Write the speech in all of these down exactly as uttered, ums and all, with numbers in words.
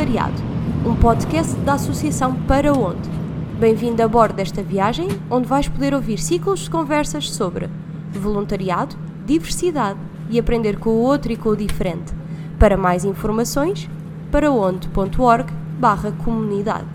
Voluntariado, um podcast da Associação Para Onde. Bem-vindo a bordo desta viagem, onde vais poder ouvir ciclos de conversas sobre voluntariado, diversidade e aprender com o outro e com o diferente. Para mais informações, paraonde ponto org barra comunidade.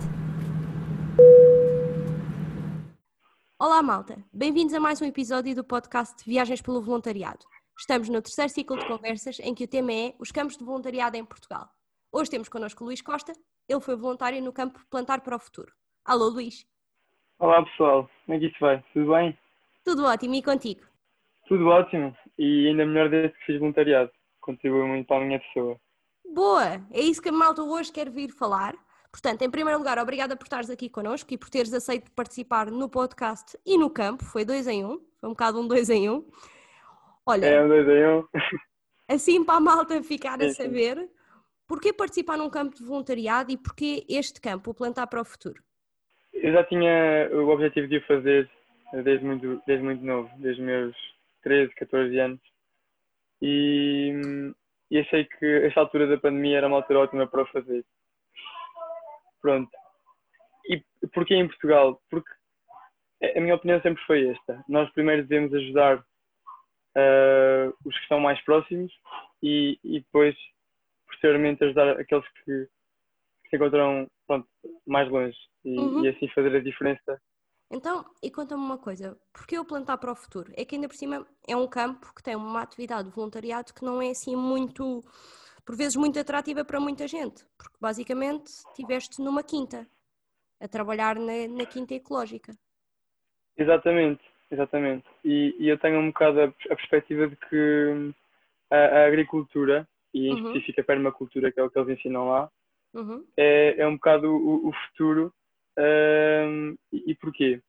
Olá malta, bem-vindos a mais um episódio do podcast de Viagens pelo Voluntariado. Estamos no terceiro ciclo de conversas em que o tema é os campos de voluntariado em Portugal. Hoje temos connosco o Luís Costa, ele foi voluntário no Campo Plantar para o Futuro. Alô Luís. Olá pessoal, como é que isto vai? Tudo bem? Tudo ótimo, e contigo? Tudo ótimo, e ainda melhor desde que fiz voluntariado, contribuiu muito para a minha pessoa. Boa, é isso que a malta hoje quer vir falar. Portanto, em primeiro lugar, obrigada por estares aqui connosco e por teres aceito participar no podcast e no campo. Foi dois em um, foi um bocado um dois em um. Olha, é um dois em um. Assim para a malta ficar a saber, porquê participar num campo de voluntariado e porquê este campo, o Plantar para o Futuro? Eu já tinha o objetivo de o fazer desde muito, desde muito novo, desde meus treze, catorze anos. E, e achei que esta altura da pandemia era uma altura ótima para o fazer. Pronto. E porquê em Portugal? Porque a minha opinião sempre foi esta. Nós primeiro devemos ajudar uh, os que estão mais próximos e, e depois, posteriormente, ajudar aqueles que, que se encontram pronto, mais longe e, uhum. e assim fazer a diferença. Então, e conta-me uma coisa. Porquê o Plantar para o Futuro? É que ainda por cima é um campo que tem uma atividade de voluntariado que não é assim muito... por vezes muito atrativa para muita gente, porque basicamente estiveste numa quinta, a trabalhar na, na quinta ecológica. Exatamente, exatamente. E, e eu tenho um bocado a, a perspectiva de que a, a agricultura, e em uhum. específico a permacultura, que é o que eles ensinam lá, uhum. é, é um bocado o, o futuro. Um, e, e porquê?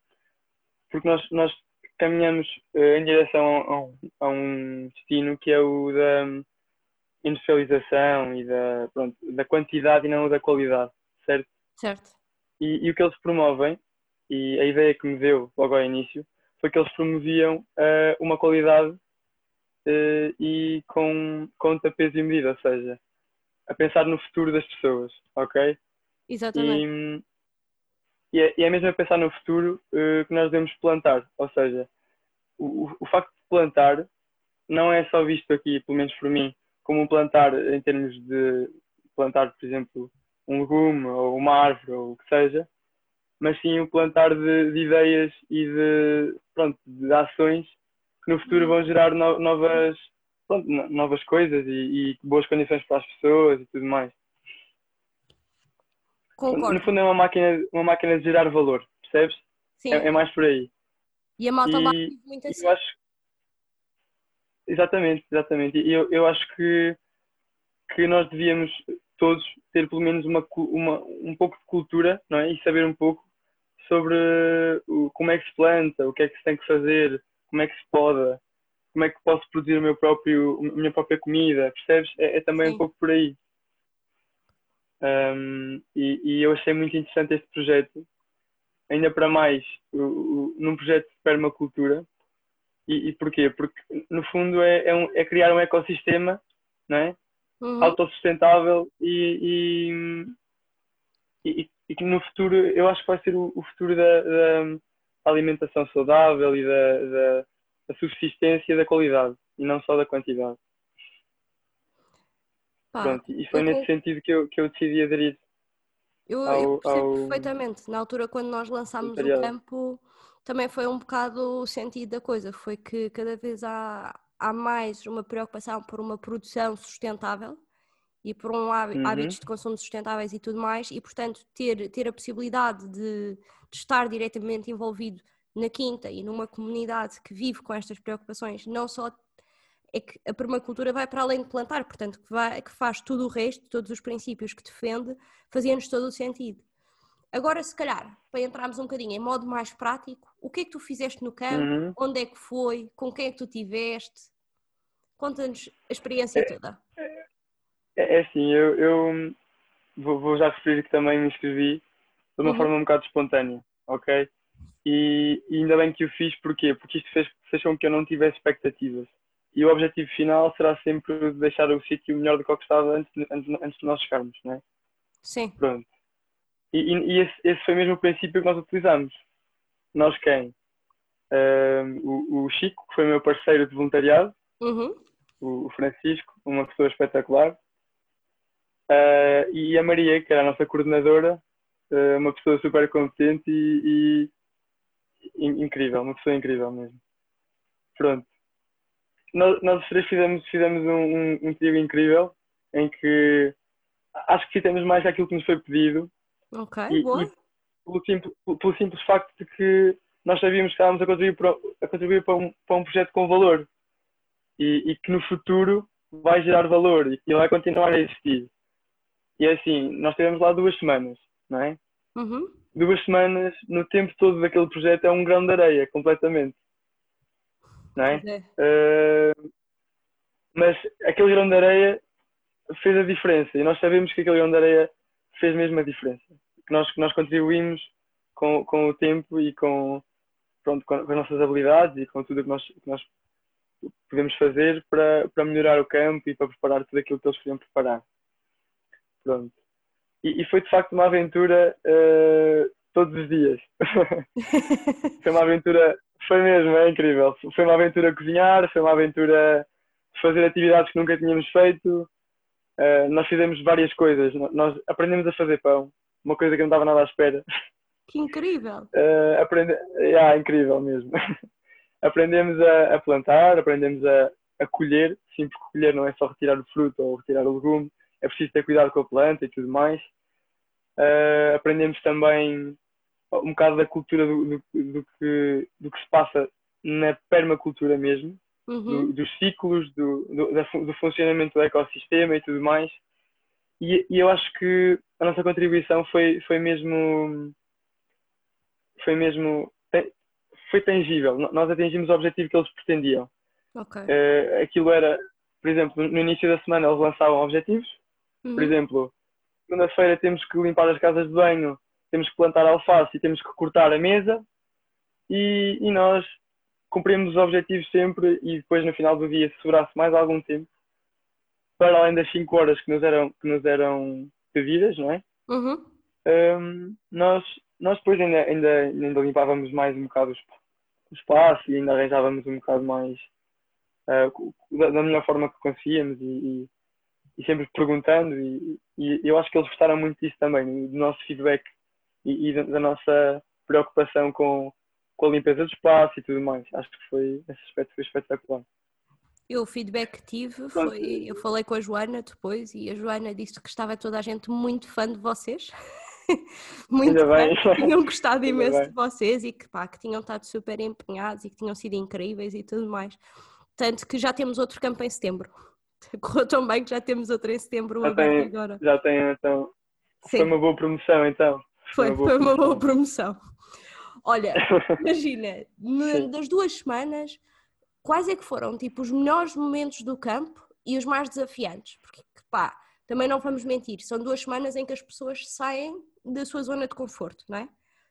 Porque nós, nós caminhamos em direção a, a um destino que é o da... industrialização e da, pronto, da quantidade e não da qualidade, certo? Certo. E, e o que eles promovem, e a ideia que me deu logo ao início, foi que eles promoviam uh, uma qualidade uh, e com, com peso e medida, ou seja, a pensar no futuro das pessoas, ok? Exatamente. E, e, é, e é mesmo a pensar no futuro uh, que nós devemos plantar, ou seja, o, o facto de plantar não é só visto aqui, pelo menos por mim, como plantar em termos de plantar, por exemplo, um legume ou uma árvore ou o que seja, mas sim o plantar de, de ideias e de, pronto, de ações que no futuro vão gerar no, novas, pronto, novas coisas e, e boas condições para as pessoas e tudo mais. Concordo. No fundo é uma máquina, uma máquina de gerar valor, percebes? Sim. É, é mais por aí. E a malta lá vive muito assim. Exatamente, exatamente. Eu, eu acho que, que nós devíamos todos ter pelo menos uma, uma, um pouco de cultura, não é? E saber um pouco sobre o, como é que se planta, o que é que se tem que fazer, como é que se poda, como é que posso produzir o meu próprio, a minha própria comida, percebes? É, é também Sim. um pouco por aí. Um, e, e eu achei muito interessante este projeto, ainda para mais o, o, num projeto de permacultura. E, e porquê? Porque, no fundo, é, é, um, é criar um ecossistema, não é? Uhum. Autossustentável e, e, e, e que no futuro, eu acho que vai ser o, o futuro da, da alimentação saudável e da, da, da subsistência da qualidade, e não só da quantidade. Pá, pronto, e foi eu, nesse sentido que eu, que eu decidi aderir. Eu, ao, eu percebo ao... perfeitamente. Na altura, quando nós lançámos o campo... também foi um bocado o sentido da coisa, foi que cada vez há, há mais uma preocupação por uma produção sustentável e por um hábitos uhum. de consumo sustentáveis e tudo mais, e portanto ter, ter a possibilidade de, de estar diretamente envolvido na quinta e numa comunidade que vive com estas preocupações, não só é que a permacultura vai para além de plantar, portanto que, vai, que faz tudo o resto, todos os princípios que defende, fazia-nos todo o sentido. Agora, se calhar, para entrarmos um bocadinho em modo mais prático, o que é que tu fizeste no campo? Uhum. Onde é que foi? Com quem é que tu tiveste? Conta-nos a experiência é, toda. É, é assim, eu, eu vou, vou já referir que também me inscrevi de uma uhum. forma um bocado espontânea, ok? E, e ainda bem que o fiz, porquê? Porque isto fez, fez com que eu não tivesse expectativas. E o objetivo final será sempre deixar o sítio melhor do que o que estava antes, antes, antes de nós chegarmos, não é? Sim. Pronto. E, e, e esse, esse foi mesmo o princípio que nós utilizamos. Nós quem? Uh, o, o Chico, que foi meu parceiro de voluntariado. Uhum. O Francisco, uma pessoa espetacular. Uh, e a Maria, que era a nossa coordenadora, uh, uma pessoa super competente e, e in, incrível, uma pessoa incrível mesmo. Pronto. Nós, nós três fizemos, fizemos um, um, um trio incrível, em que acho que fizemos mais aquilo que nos foi pedido. Ok, e, boa. E pelo, simples, pelo simples facto de que nós sabíamos que estávamos a contribuir para, a contribuir para, um, para um projeto com valor. E, e que no futuro vai gerar valor e vai continuar a existir. E é assim, nós tivemos lá duas semanas, não é? Uhum. Duas semanas, no tempo todo daquele projeto, é um grão de areia, completamente. Não é? É. Uh, mas aquele grão de areia fez a diferença e nós sabemos que aquele grão de areia fez mesmo a diferença. Que nós, que nós contribuímos com, com o tempo e com, pronto, com as nossas habilidades e com tudo o que nós... Que nós podemos fazer para, para melhorar o campo e para preparar tudo aquilo que eles queriam preparar. Pronto. E, e foi de facto uma aventura uh, todos os dias. Foi uma aventura, foi mesmo, é incrível. Foi uma aventura cozinhar, foi uma aventura fazer atividades que nunca tínhamos feito. Uh, nós fizemos várias coisas. Nós aprendemos a fazer pão, uma coisa que não estava nada à espera. Que incrível! Uh, aprende... yeah, incrível mesmo. Aprendemos a, a plantar, aprendemos a, a colher, sim, porque colher não é só retirar o fruto ou retirar o legume, é preciso ter cuidado com a planta e tudo mais. Uh, aprendemos também um bocado da cultura do, do, do, que, do que se passa na permacultura mesmo, uhum. do, dos ciclos, do, do, da, do funcionamento do ecossistema e tudo mais. E, e eu acho que a nossa contribuição foi, foi mesmo... Foi mesmo... Foi tangível, nós atingimos o objetivo que eles pretendiam. Okay. Uh, aquilo era, por exemplo, no início da semana eles lançavam objetivos. Uhum. Por exemplo, segunda-feira temos que limpar as casas de banho, temos que plantar alface e temos que cortar a mesa. E, e nós cumprimos os objetivos sempre e depois no final do dia, se sobrasse mais algum tempo, para além das cinco horas que nos eram, que nos eram pedidas, não é? Uhum. Um, nós... Nós depois ainda, ainda, ainda limpávamos mais um bocado o espaço e ainda arranjávamos um bocado mais uh, da, da melhor forma que conseguíamos e, e, e sempre perguntando e, e eu acho que eles gostaram muito disso também, do nosso feedback e, e da, da nossa preocupação com, com a limpeza do espaço e tudo mais. Acho que foi, esse aspecto foi espetacular. Eu o feedback que tive foi, eu falei com a Joana depois e a Joana disse que estava toda a gente muito fã de vocês. Muito bem, bem, tinham gostado imenso de vocês e que, pá, que tinham estado super empenhados e que tinham sido incríveis e tudo mais. Tanto que já temos outro campo em setembro. Correu tão bem que já temos outro em setembro. Já tenho, agora. Já tenho, então. Sim. Foi uma boa promoção, então. Foi, foi, uma, boa foi promoção. uma boa promoção. Olha, imagina, nas duas semanas, quais é que foram tipo, os melhores momentos do campo e os mais desafiantes? Porque, pá, também não vamos mentir, são duas semanas em que as pessoas saem da sua zona de conforto, não é?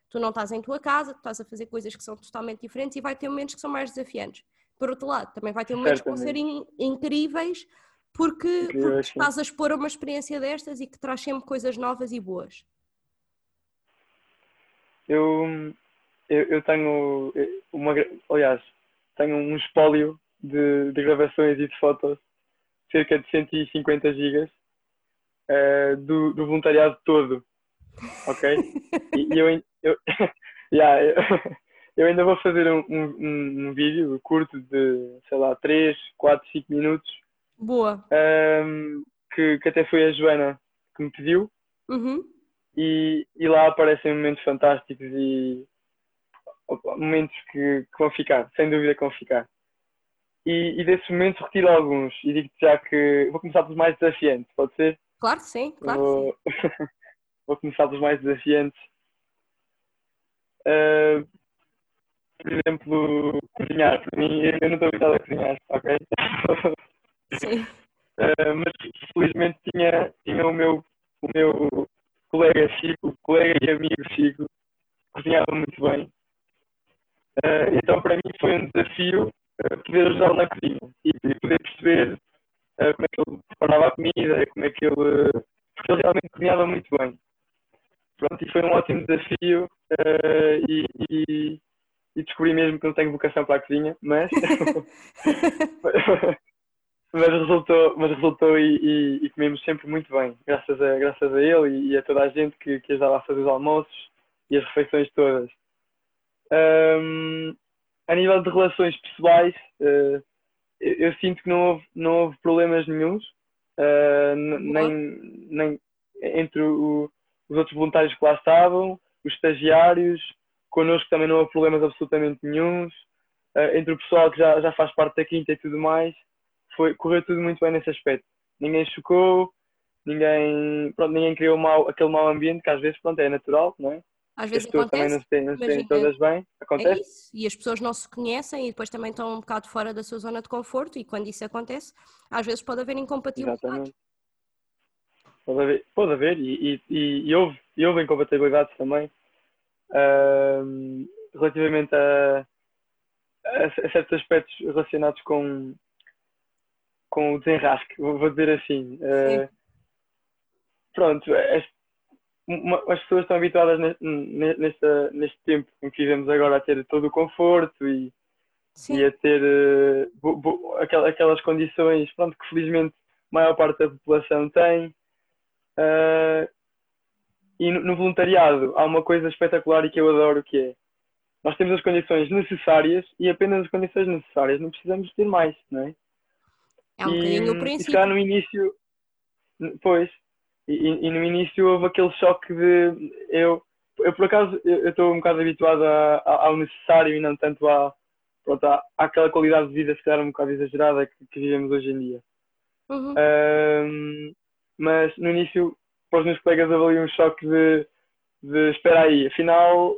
Tu não estás em tua casa, tu estás a fazer coisas que são totalmente diferentes e vai ter momentos que são mais desafiantes. Por outro lado, também vai ter momentos que vão ser in, incríveis porque, incríveis, porque estás a expor uma experiência destas e que traz sempre coisas novas e boas. Eu, eu, eu tenho, uma, aliás, tenho um espólio de, de gravações e de fotos, cerca de cento e cinquenta gigas. Uh, do, do voluntariado todo, ok? E, e eu, eu, yeah, eu, eu ainda vou fazer um, um, um vídeo curto de, sei lá, três, quatro, cinco minutos. Boa! Um, que, que até foi a Joana que me pediu. Uhum. E, e lá aparecem momentos fantásticos e momentos que, que vão ficar, sem dúvida que vão ficar. E, e desses momentos retiro alguns e digo-te já que vou começar pelos mais desafiantes, pode ser? Claro que sim, claro vou... que sim. Vou começar pelos mais desafiantes. Uh, por exemplo, cozinhar. Para mim, eu não estou habituado a cozinhar, ok? Sim. Uh, mas, felizmente, tinha, tinha o, meu, o meu colega Chico, o colega e amigo Chico, que cozinhava muito bem. Uh, então, para mim, foi um desafio poder ajudá-lo na cozinha e poder perceber como é que ele preparava a comida, como é que ele porque ele realmente desenhava muito bem. Pronto, e foi um ótimo desafio uh, e, e, e descobri mesmo que não tenho vocação para a cozinha, mas, mas resultou, mas resultou e, e, e comemos sempre muito bem, graças a, graças a ele e a toda a gente que, que ajudava a fazer os almoços e as refeições todas. Um, a nível de relações pessoais, uh, eu, eu sinto que não houve, não houve problemas nenhuns, uh, nem, nem entre o, os outros voluntários que lá estavam, os estagiários, connosco também não houve problemas absolutamente nenhuns, uh, entre o pessoal que já, já faz parte da Quinta e tudo mais, foi, correu tudo muito bem nesse aspecto. Ninguém chocou, ninguém, pronto, ninguém criou mal, aquele mau ambiente que às vezes, pronto, é natural, não é? Às vezes acontece, também não se têm, não se têm todas bem, acontece. É isso. E as pessoas não se conhecem e depois também estão um bocado fora da sua zona de conforto e quando isso acontece, às vezes pode haver incompatibilidade. Exatamente. Pode haver, pode haver e, e, e, e, houve, e houve incompatibilidades também uh, relativamente a, a, a certos aspectos relacionados com, com o desenrasque, vou dizer assim. Uh, pronto, este, as pessoas estão habituadas neste, neste, neste tempo em que vivemos agora a ter todo o conforto e, e a ter uh, bo, bo, aquelas condições, pronto, que felizmente a maior parte da população tem. Uh, e no, no voluntariado há uma coisa espetacular e que eu adoro, que é nós temos as condições necessárias e apenas as condições necessárias, não precisamos ter mais, não é? É um bocadinho o princípio. E cá no início, pois... E, e no início houve aquele choque de... Eu, eu por acaso, eu estou um bocado habituado a, a, ao necessário e não tanto à, pronto, à, àquela qualidade de vida, se calhar um bocado exagerada, que, que vivemos hoje em dia. Uhum. Um, mas no início, para os meus colegas, avaliou um choque de, de... Espera aí, afinal,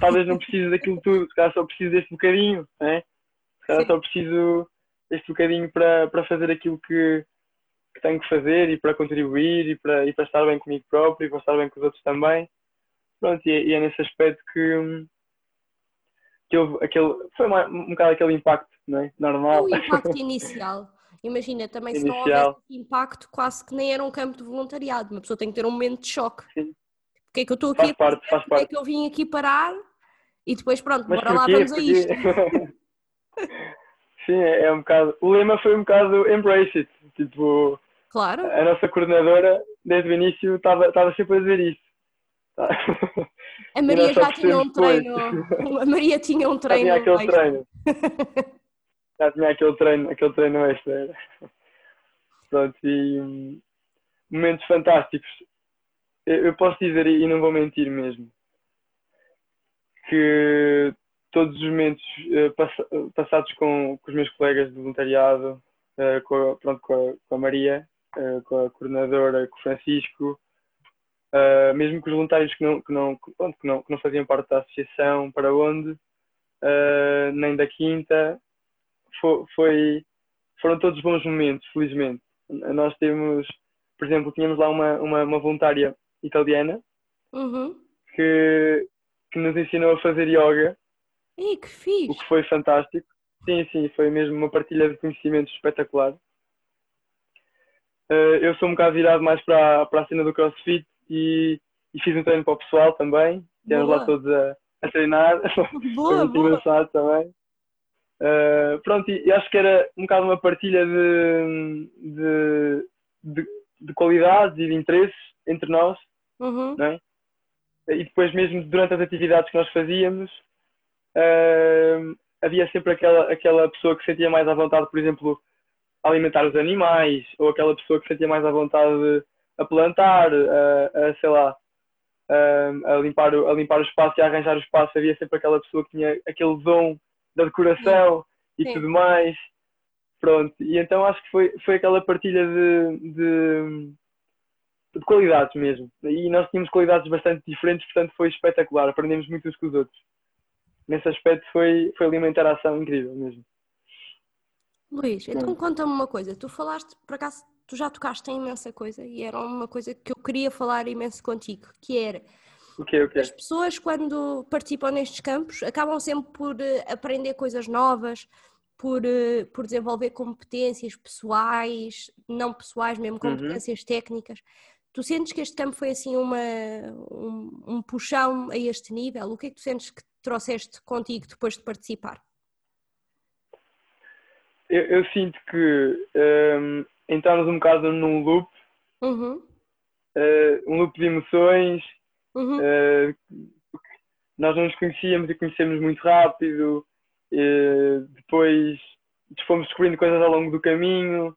talvez não precise daquilo tudo, se calhar só preciso deste bocadinho, não é? Se calhar só preciso deste bocadinho para, para fazer aquilo que... que tenho que fazer e para contribuir e para, e para estar bem comigo próprio e para estar bem com os outros também. Pronto, e, e é nesse aspecto que, que houve aquele... Foi uma, um bocado aquele impacto, não é? Normal. O impacto inicial. Imagina, também inicial. Se não houvesse impacto, quase que nem era um campo de voluntariado. Uma pessoa tem que ter um momento de choque. Sim. Porque é que eu estou aqui? Faz parte, faz parte. É que eu vim aqui parar e depois pronto, mas bora lá, vamos porque... a isto. Sim, é, é um bocado... O lema foi um bocado embrace it. Tipo, claro. A nossa coordenadora, desde o início, estava sempre a dizer isso. A Maria já tinha um treino. A Maria tinha um treino. Já tinha aquele treino. já tinha aquele treino, aquele treino extra. Pronto, e um, momentos fantásticos. Eu, eu posso dizer, e não vou mentir mesmo, que todos os momentos uh, pass, passados com, com os meus colegas de voluntariado, Uh, com, a, pronto, com, a, com a Maria, uh, com a coordenadora, com o Francisco, uh, mesmo com os voluntários que não, que, não, que, pronto, que, não, que não faziam parte da Associação Para Onde, uh, nem da Quinta, foi, foi, foram todos bons momentos, felizmente. Nós temos, por exemplo, tínhamos lá uma, uma, uma voluntária italiana, uhum, que, que nos ensinou a fazer yoga. E que fixe! O que foi fantástico. Sim, sim, foi mesmo uma partilha de conhecimentos espetacular. Uh, eu sou um bocado virado mais para, para a cena do CrossFit e, e fiz um treino para o pessoal também. Estivemos lá todos a, a treinar. Boa, foi muito engraçado também. Uh, pronto, e acho que era um bocado uma partilha de, de, de, de qualidades e de interesses entre nós. Uhum. Não é? E depois mesmo durante as atividades que nós fazíamos... Uh, havia sempre aquela, aquela pessoa que sentia mais à vontade, por exemplo, a alimentar os animais, ou aquela pessoa que sentia mais à vontade a plantar, a, a sei lá, a, a, limpar, a limpar o espaço e a arranjar o espaço. Havia sempre aquela pessoa que tinha aquele dom da decoração. Sim. E sim, tudo mais. Pronto, e então acho que foi, foi aquela partilha de, de, de qualidades mesmo. E nós tínhamos qualidades bastante diferentes, portanto foi espetacular, aprendemos muito uns com os outros. Nesse aspecto foi, foi uma interação incrível mesmo. Luís, então conta-me uma coisa. Tu falaste, por acaso, tu já tocaste em imensa coisa e era uma coisa que eu queria falar imenso contigo, que era... Okay, okay. As pessoas quando participam nestes campos acabam sempre por aprender coisas novas, por, por desenvolver competências pessoais, não pessoais mesmo, competências uhum. técnicas. Tu sentes que este campo foi assim uma, um, um puxão a este nível? O que é que tu sentes que trouxeste contigo depois de participar? Eu, eu sinto que um, entramos um bocado num loop, uhum. uh, um loop de emoções, uhum. uh, nós não nos conhecíamos e conhecemos muito rápido, uh, depois fomos descobrindo coisas ao longo do caminho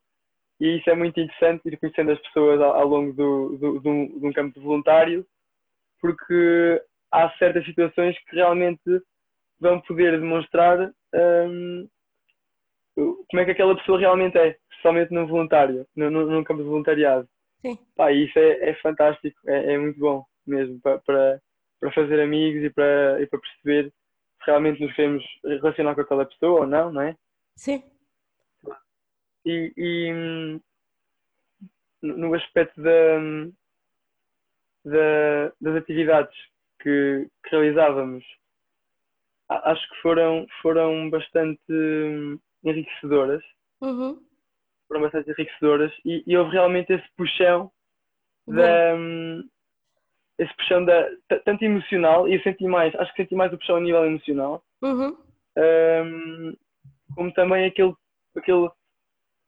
e isso é muito interessante, ir conhecendo as pessoas ao, ao longo do, do, do, de um campo voluntário, porque há certas situações que realmente vão poder demonstrar um, como é que aquela pessoa realmente é, especialmente num voluntário, num, num campo de voluntariado. Sim. Pá, isso é, é fantástico, é, é muito bom mesmo para, para, para fazer amigos e para, e para perceber se realmente nos queremos relacionar com aquela pessoa ou não, não é? Sim. E, e no aspecto da, da, das atividades que, que realizávamos, acho que foram, foram bastante... enriquecedoras, uhum. foram bastante enriquecedoras e, e houve realmente esse puxão, uhum. da, esse puxão da, tanto emocional, e eu senti mais, acho que senti mais o puxão a nível emocional, uhum. um, como também aquele, aquele,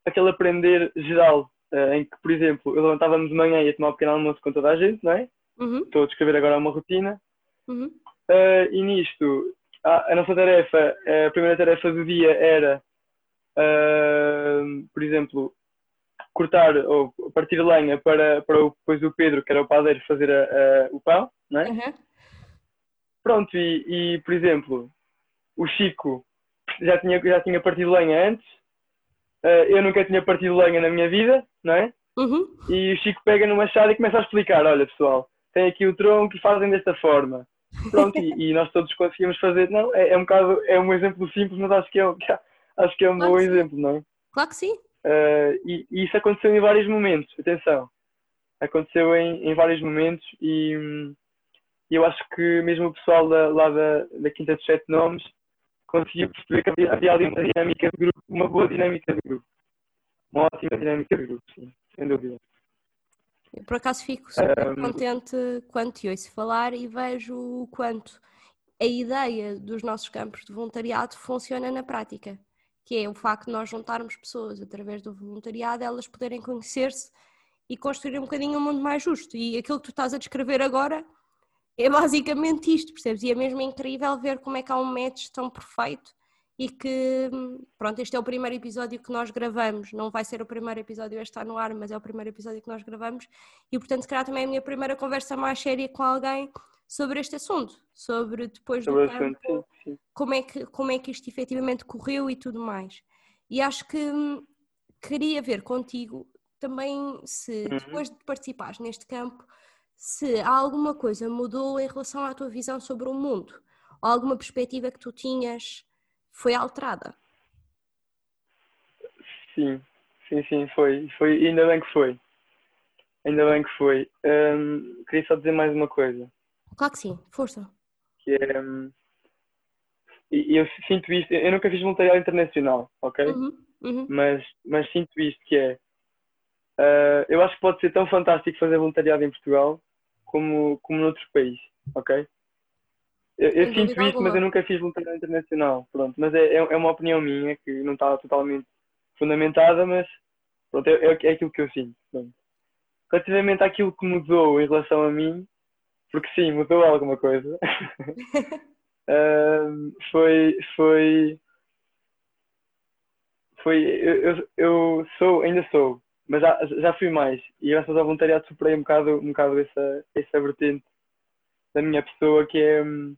aquele aprender geral, uh, em que, por exemplo, eu levantava-me de manhã e ia tomar um pequeno almoço com toda a gente, não é? Uhum. Estou a descrever agora uma rotina, uhum. uh, e nisto, a, a nossa tarefa, a primeira tarefa do dia era Uh, por exemplo, cortar ou partir lenha para, para o, depois o Pedro, que era o padeiro, fazer a, a, o pão, não é? Uhum. Pronto, e, e por exemplo, o Chico já tinha, já tinha partido lenha antes, uh, eu nunca tinha partido lenha na minha vida, não é? Uhum. E o Chico pega no machado e começa a explicar, olha pessoal, tem aqui o tronco e fazem desta forma. Pronto, e, e nós todos conseguimos fazer, não, é, é um bocado, é um exemplo simples, mas acho que é o que há. Acho que é um claro bom exemplo, não é? Claro que sim. Uh, e, e isso aconteceu em vários momentos, atenção. Aconteceu em, em vários momentos e hum, eu acho que mesmo o pessoal da, lá da, da Quinta dos Sete Nomes conseguiu perceber que havia, havia ali uma dinâmica de grupo, uma boa dinâmica de grupo. Uma ótima dinâmica de grupo, sim, sem dúvida. Eu, por acaso, fico super um... contente quando te ouço falar e vejo o quanto a ideia dos nossos campos de voluntariado funciona na prática. Que é o facto de nós juntarmos pessoas através do voluntariado, elas poderem conhecer-se e construir um bocadinho um mundo mais justo. E aquilo que tu estás a descrever agora é basicamente isto, percebes? E é mesmo incrível ver como é que há um match tão perfeito e que, pronto, este é o primeiro episódio que nós gravamos, não vai ser o primeiro episódio a estar no ar, mas é o primeiro episódio que nós gravamos e, portanto, se calhar também é a minha primeira conversa mais séria com alguém sobre este assunto, sobre depois do campo, como é que, como é que isto efetivamente correu e tudo mais. E acho que queria ver contigo também se, depois de participares neste campo, se alguma coisa mudou em relação à tua visão sobre o mundo, ou alguma perspectiva que tu tinhas foi alterada. Sim, sim, sim, foi. foi. Ainda bem que foi. Ainda bem que foi. Hum, queria só dizer mais uma coisa. Claro que sim, força. Que é, um, eu sinto isto, eu nunca fiz voluntariado internacional, ok? Uhum, uhum. Mas, mas sinto isto que é, uh, eu acho que pode ser tão fantástico fazer voluntariado em Portugal como, como noutro país, ok? Eu, eu sinto isto, alguma. Mas eu nunca fiz voluntariado internacional, pronto. Mas é, é uma opinião minha que não está totalmente fundamentada, mas pronto, é, é aquilo que eu sinto. Pronto. Relativamente àquilo que mudou em relação a mim, porque sim, mudou alguma coisa. um, foi, foi, foi, eu, eu sou, ainda sou, mas já, já fui mais. E graças ao voluntariado superei um bocado, um bocado essa, essa vertente da minha pessoa, que é, hum,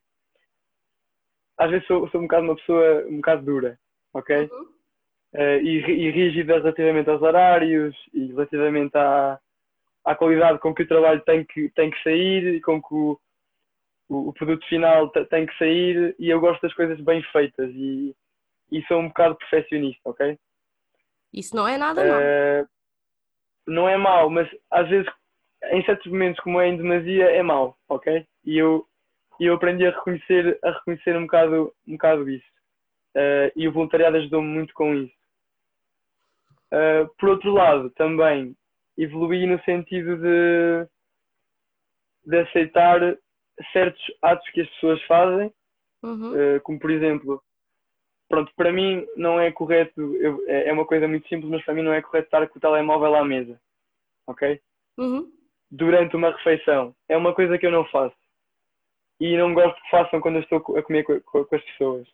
às vezes sou, sou um bocado uma pessoa um bocado dura, ok? Uhum. Uh, e, e rígida relativamente aos horários e relativamente à... à qualidade com que o trabalho tem que, tem que sair e com que o, o, o produto final t- tem que sair, e eu gosto das coisas bem feitas e, e sou um bocado perfeccionista, ok? Isso não é nada uh, mau. Não é mau, mas às vezes em certos momentos, como é em demasia, é mau, ok? E eu, eu aprendi a reconhecer, a reconhecer um bocado, um bocado isso. Uh, e o voluntariado ajudou-me muito com isso. Uh, por outro lado, também evoluí no sentido de, de aceitar certos atos que as pessoas fazem, uhum. uh, como por exemplo, pronto, para mim não é correto, eu, é uma coisa muito simples, mas para mim não é correto estar com o telemóvel à mesa, ok? Uhum. Durante uma refeição, é uma coisa que eu não faço e não gosto que façam quando eu estou a comer com, com, com as pessoas.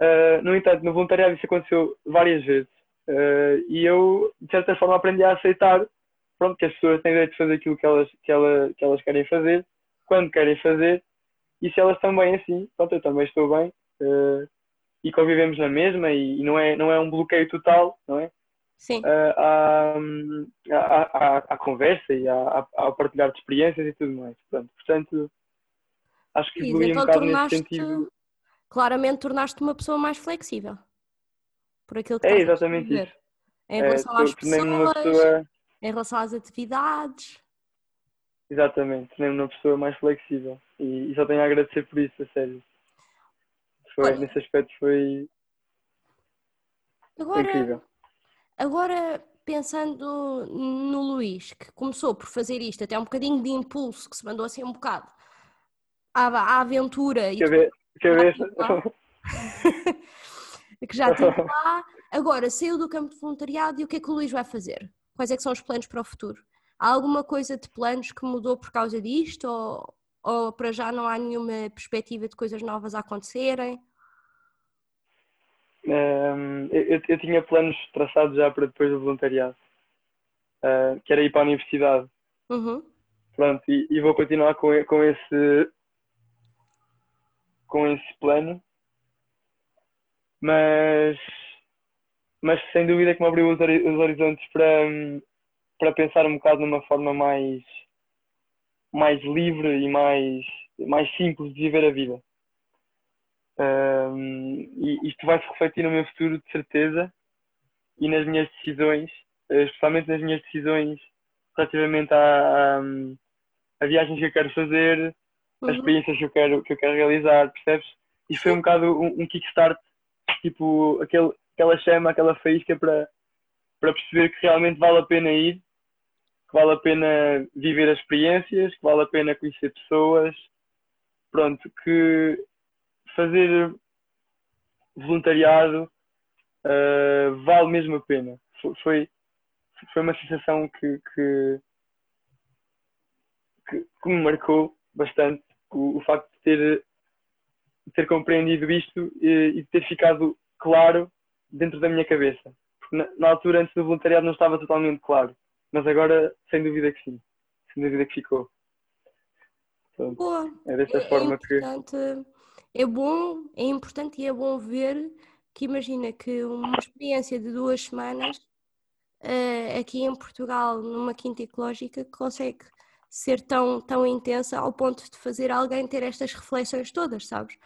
Uh, no entanto, no voluntariado isso aconteceu várias vezes uh, e eu, de certa forma, aprendi a aceitar, pronto, que as pessoas têm direito de fazer aquilo que elas, que, ela, que elas querem fazer, quando querem fazer, e se elas estão bem assim, pronto, eu também estou bem uh, e convivemos na mesma e, e não, é, não é um bloqueio total, não é? Sim. Uh, à, à, à, à conversa e à, à, ao partilhar de experiências e tudo mais. Pronto, portanto, acho que evolui então, um bocado tornaste... nesse sentido. Claramente tornaste-te uma pessoa mais flexível por aquilo que é exatamente isso. Em relação é, às pessoas, pessoa... em relação às atividades. Exatamente, tornei-me uma pessoa mais flexível e, e só tenho a agradecer por isso, a sério. Foi, olha, nesse aspecto foi agora, incrível. Agora, pensando no Luís, que começou por fazer isto, até um bocadinho de impulso, que se mandou assim um bocado à, à aventura e cabeça que já teve lá, agora saiu do campo de voluntariado e o que é que o Luís vai fazer? Quais é que são os planos para o futuro? Há alguma coisa de planos que mudou por causa disto ou, ou para já não há nenhuma perspectiva de coisas novas a acontecerem? Um, eu, eu tinha planos traçados já para depois do voluntariado, uh, que era ir para a universidade. Uhum. Pronto, e, e vou continuar com, com esse... com esse plano, mas, mas sem dúvida que me abriu os horizontes para, para pensar um bocado numa forma mais, mais livre e mais, mais simples de viver a vida. Um, e isto vai se refletir no meu futuro, de certeza, e nas minhas decisões, especialmente nas minhas decisões relativamente à, à, à viagem que eu quero fazer, as experiências que eu quero, que eu quero realizar, percebes? Isso foi um bocado um, um kickstart, tipo, aquele, aquela chama, aquela faísca para, para perceber que realmente vale a pena ir, que vale a pena viver as experiências, que vale a pena conhecer pessoas, pronto, que fazer voluntariado uh, vale mesmo a pena. Foi, foi uma sensação que, que, que, que me marcou bastante, o, o facto de ter, de ter compreendido isto e, e de ter ficado claro dentro da minha cabeça. Porque na, na altura, antes do voluntariado, não estava totalmente claro. Mas agora, sem dúvida que sim. Sem dúvida que ficou. Portanto, boa. É desta é, forma é que... É bom, é importante e é bom ver que imagina que uma experiência de duas semanas uh, aqui em Portugal, numa quinta ecológica, consegue... ser tão, tão intensa ao ponto de fazer alguém ter estas reflexões todas, sabes?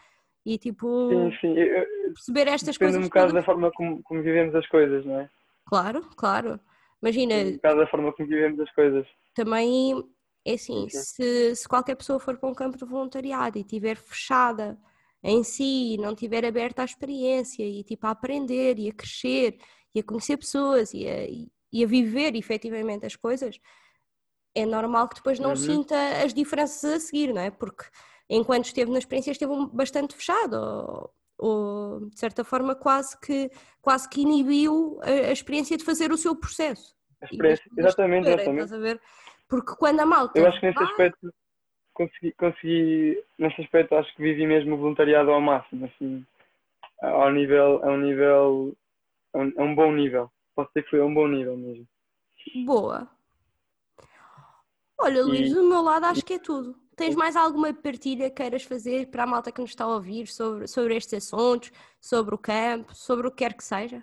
E tipo, sim, sim. Eu, perceber estas coisas um bocado todas... da forma como, como vivemos as coisas, não é? Claro, claro. Imagina... Um bocado da forma como vivemos as coisas. Também, é assim, se, se qualquer pessoa for para um campo de voluntariado e estiver fechada em si, não estiver aberta à experiência e tipo a aprender e a crescer e a conhecer pessoas e a, e a viver efetivamente as coisas... é normal que depois não uhum. sinta as diferenças a seguir, não é? Porque enquanto esteve na experiência esteve bastante fechado ou, ou de certa forma quase que, quase que inibiu a, a experiência de fazer o seu processo. A experiência, e, exatamente, espera, exatamente. Estás a ver? Porque quando a malta... Eu acho que nesse ah, aspecto consegui, consegui, nesse aspecto acho que vivi mesmo o voluntariado ao máximo, assim, ao nível, a um nível, a um, a um bom nível. Posso dizer que foi a um bom nível mesmo. Boa. Olha, Luís, do meu lado acho que é tudo. Tens mais alguma partilha que queiras fazer para a malta que nos está a ouvir sobre, sobre estes assuntos, sobre o campo, sobre o que quer que seja?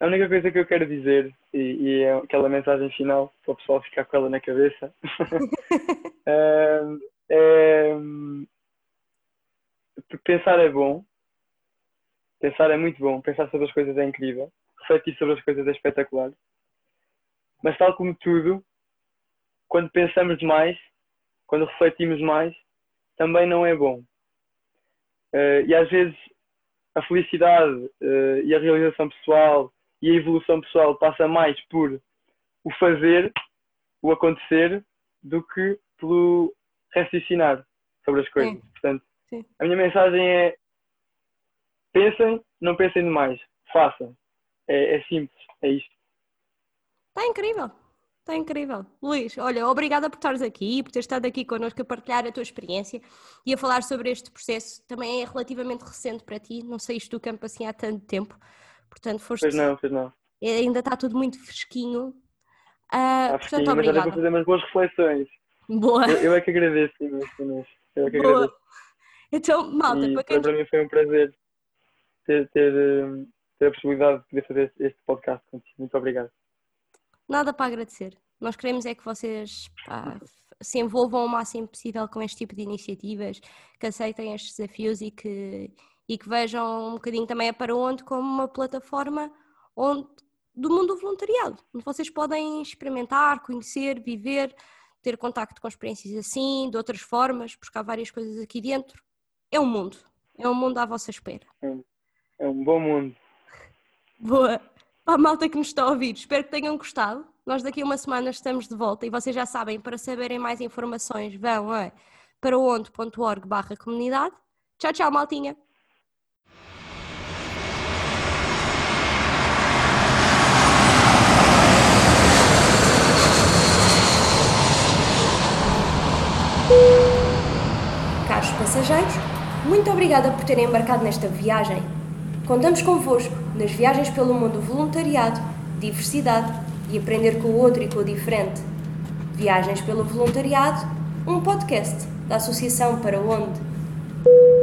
A única coisa que eu quero dizer, e, e é aquela mensagem final, para o pessoal ficar com ela na cabeça, é, é, pensar é bom, pensar é muito bom, pensar sobre as coisas é incrível, refletir sobre as coisas é espetacular, mas tal como tudo, quando pensamos mais, quando refletimos mais, também não é bom. Uh, e às vezes a felicidade uh, e a realização pessoal e a evolução pessoal passa mais por o fazer, o acontecer, do que pelo raciocinar sobre as coisas. Sim. Portanto, sim, a minha mensagem é: pensem, não pensem demais, façam. É, é simples, é isto. Está incrível, está incrível. Luís, olha, obrigada por estares aqui, por ter estado aqui connosco a partilhar a tua experiência e a falar sobre este processo. Também é relativamente recente para ti, não saíste do campo assim há tanto tempo, portanto foste... Pois não, pois não. Ainda está tudo muito fresquinho. Uh, está fresquinho, portanto, mas olha, vou fazer umas boas reflexões. Boa. Eu, eu é que agradeço, Inês, Inês. Eu é que Boa. agradeço. Então, malta, e, para quem... Para mim foi um prazer ter, ter, ter a possibilidade de poder fazer este podcast contigo. Muito obrigado. Nada para agradecer. Nós queremos é que vocês pá, se envolvam o máximo possível com este tipo de iniciativas, que aceitem estes desafios e que, e que vejam um bocadinho também a Para Onde como uma plataforma onde, do mundo do voluntariado, onde vocês podem experimentar, conhecer, viver, ter contacto com experiências assim, de outras formas, porque há várias coisas aqui dentro. É um mundo. É um mundo à vossa espera. É um bom mundo. Boa. Ó, malta que nos está a ouvir, espero que tenham gostado. Nós daqui a uma semana estamos de volta e vocês já sabem, para saberem mais informações vão a para onde ponto org barra comunidade. Tchau, tchau, maltinha! Caros passageiros, muito obrigada por terem embarcado nesta viagem. Contamos convosco nas viagens pelo mundo voluntariado, diversidade e aprender com o outro e com o diferente. Viagens pelo Voluntariado, um podcast da Associação Para Onde.